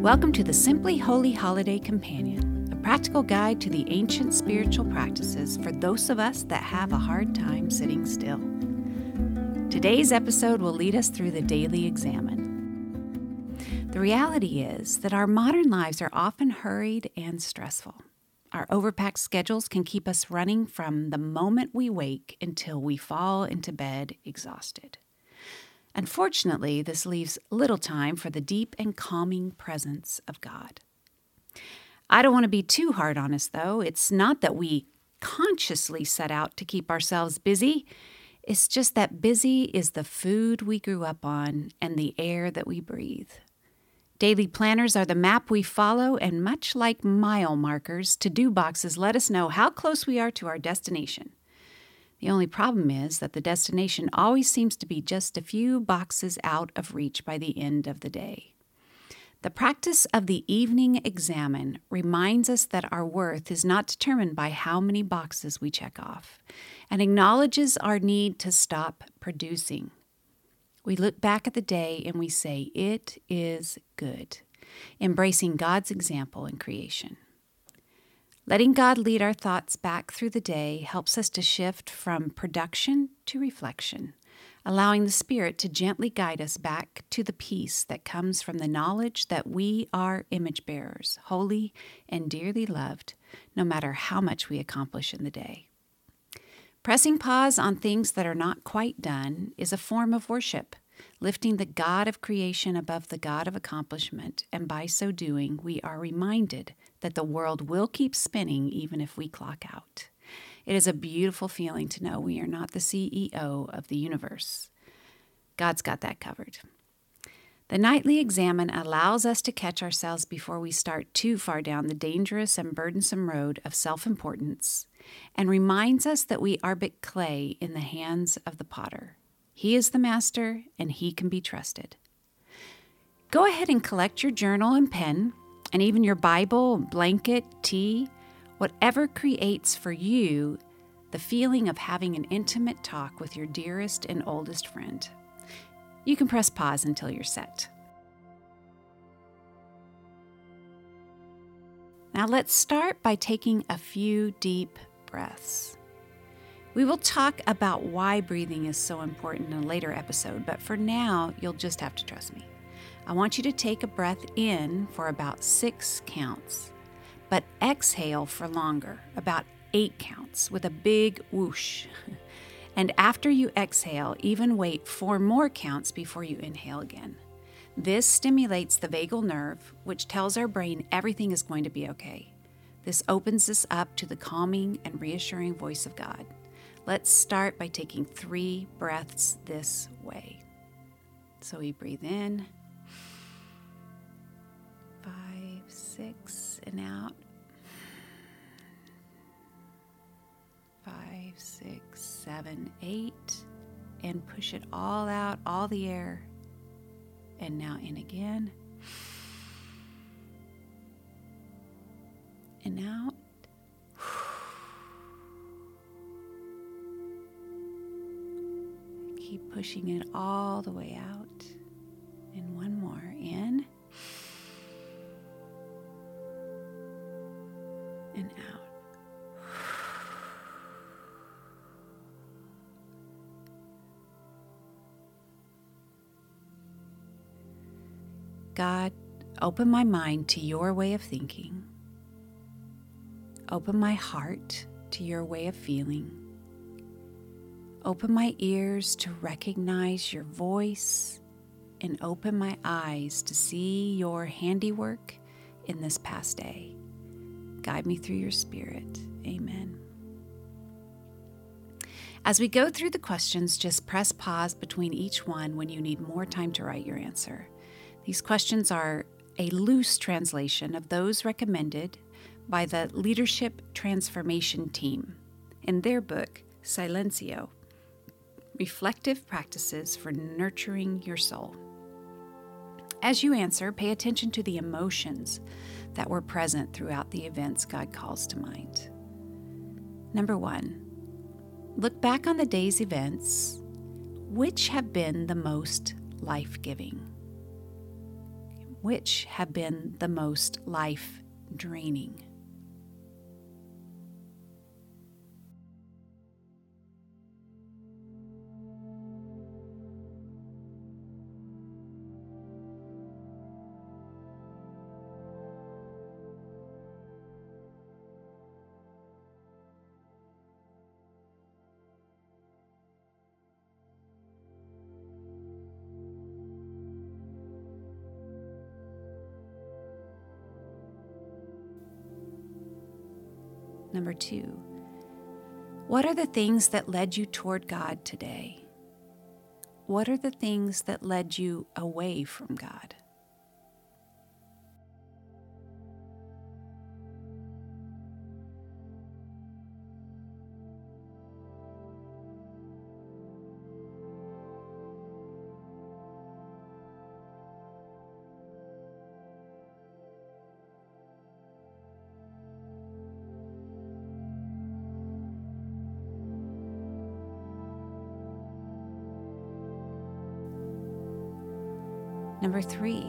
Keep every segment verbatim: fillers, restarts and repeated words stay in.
Welcome to the Simply Holy Holiday Companion, a practical guide to the ancient spiritual practices for those of us that have a hard time sitting still. Today's episode will lead us through the Daily Examine. The reality is that our modern lives are often hurried and stressful. Our overpacked schedules can keep us running from the moment we wake until we fall into bed exhausted. Unfortunately, this leaves little time for the deep and calming presence of God. I don't want to be too hard on us, though. It's not that we consciously set out to keep ourselves busy. It's just that busy is the food we grew up on and the air that we breathe. Daily planners are the map we follow, and much like mile markers, to-do boxes let us know how close we are to our destination. The only problem is that the destination always seems to be just a few boxes out of reach by the end of the day. The practice of the evening examine reminds us that our worth is not determined by how many boxes we check off, and acknowledges our need to stop producing. We look back at the day and we say, "It is good," embracing God's example in creation. Letting God lead our thoughts back through the day helps us to shift from production to reflection, allowing the Spirit to gently guide us back to the peace that comes from the knowledge that we are image bearers, holy and dearly loved, no matter how much we accomplish in the day. Pressing pause on things that are not quite done is a form of worship, lifting the God of creation above the God of accomplishment, and by so doing, we are reminded that the world will keep spinning even if we clock out. It is a beautiful feeling to know we are not the C E O of the universe. God's got that covered. The nightly examine allows us to catch ourselves before we start too far down the dangerous and burdensome road of self-importance, and reminds us that we are but clay in the hands of the potter. He is the master, and he can be trusted. Go ahead and collect your journal and pen, and even your Bible, blanket, tea, whatever creates for you the feeling of having an intimate talk with your dearest and oldest friend. You can press pause until you're set. Now let's start by taking a few deep breaths. We will talk about why breathing is so important in a later episode, but for now, you'll just have to trust me. I want you to take a breath in for about six counts, but exhale for longer, about eight counts, with a big whoosh. And after you exhale, even wait four more counts before you inhale again. This stimulates the vagal nerve, which tells our brain everything is going to be okay. This opens us up to the calming and reassuring voice of God. Let's start by taking three breaths this way. So we breathe in, five, six, and out. Five, six, seven, eight, and push it all out, all the air. And now in again. And out. Keep pushing it all the way out. And one more in. And out. God, open my mind to your way of thinking. Open my heart to your way of feeling. Open my ears to recognize your voice, and open my eyes to see your handiwork in this past day. Guide me through your Spirit. Amen. As we go through the questions, just press pause between each one when you need more time to write your answer. These questions are a loose translation of those recommended by the Leadership Transformation Team in their book, Silencio, Reflective Practices for Nurturing Your Soul. As you answer, pay attention to the emotions that were present throughout the events God calls to mind. Number one, look back on the day's events. Which have been the most life-giving? which have been the most life-draining. Number two, what are the things that led you toward God today? What are the things that led you away from God? Number three,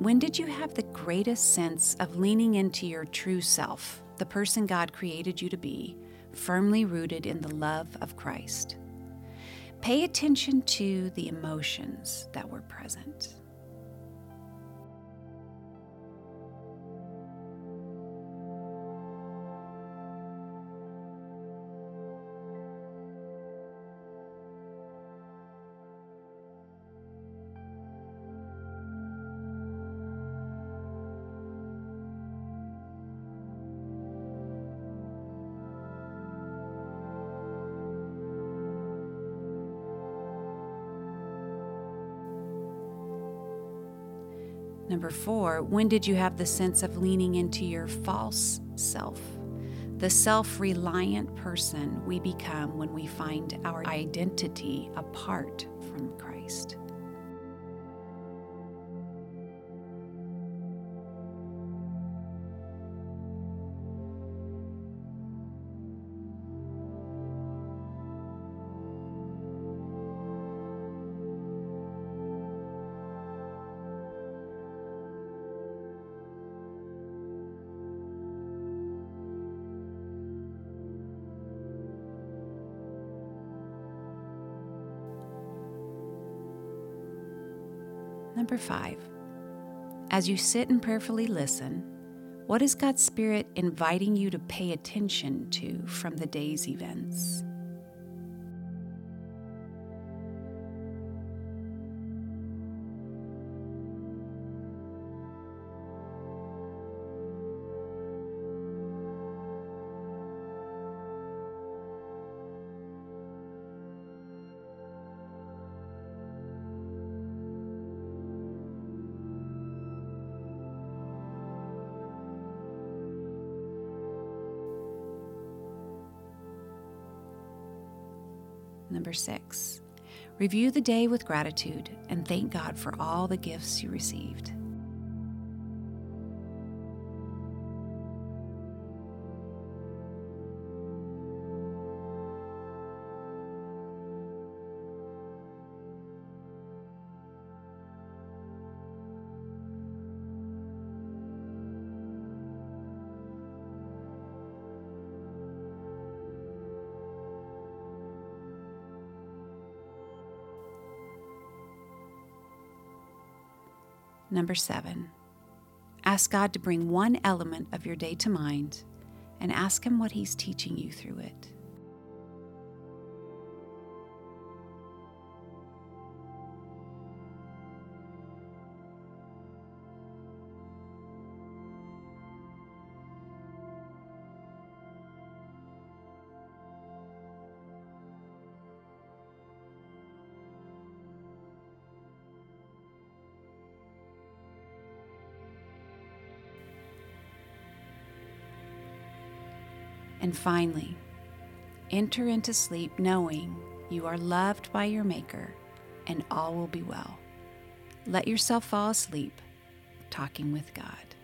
when did you have the greatest sense of leaning into your true self, the person God created you to be, firmly rooted in the love of Christ? Pay attention to the emotions that were present. Number four, when did you have the sense of leaning into your false self, the self-reliant person we become when we find our identity apart from Christ? Number five, as you sit and prayerfully listen, what is God's Spirit inviting you to pay attention to from the day's events? Number six, review the day with gratitude and thank God for all the gifts you received. Number seven, ask God to bring one element of your day to mind and ask Him what He's teaching you through it. And finally, enter into sleep knowing you are loved by your Maker and all will be well. Let yourself fall asleep talking with God.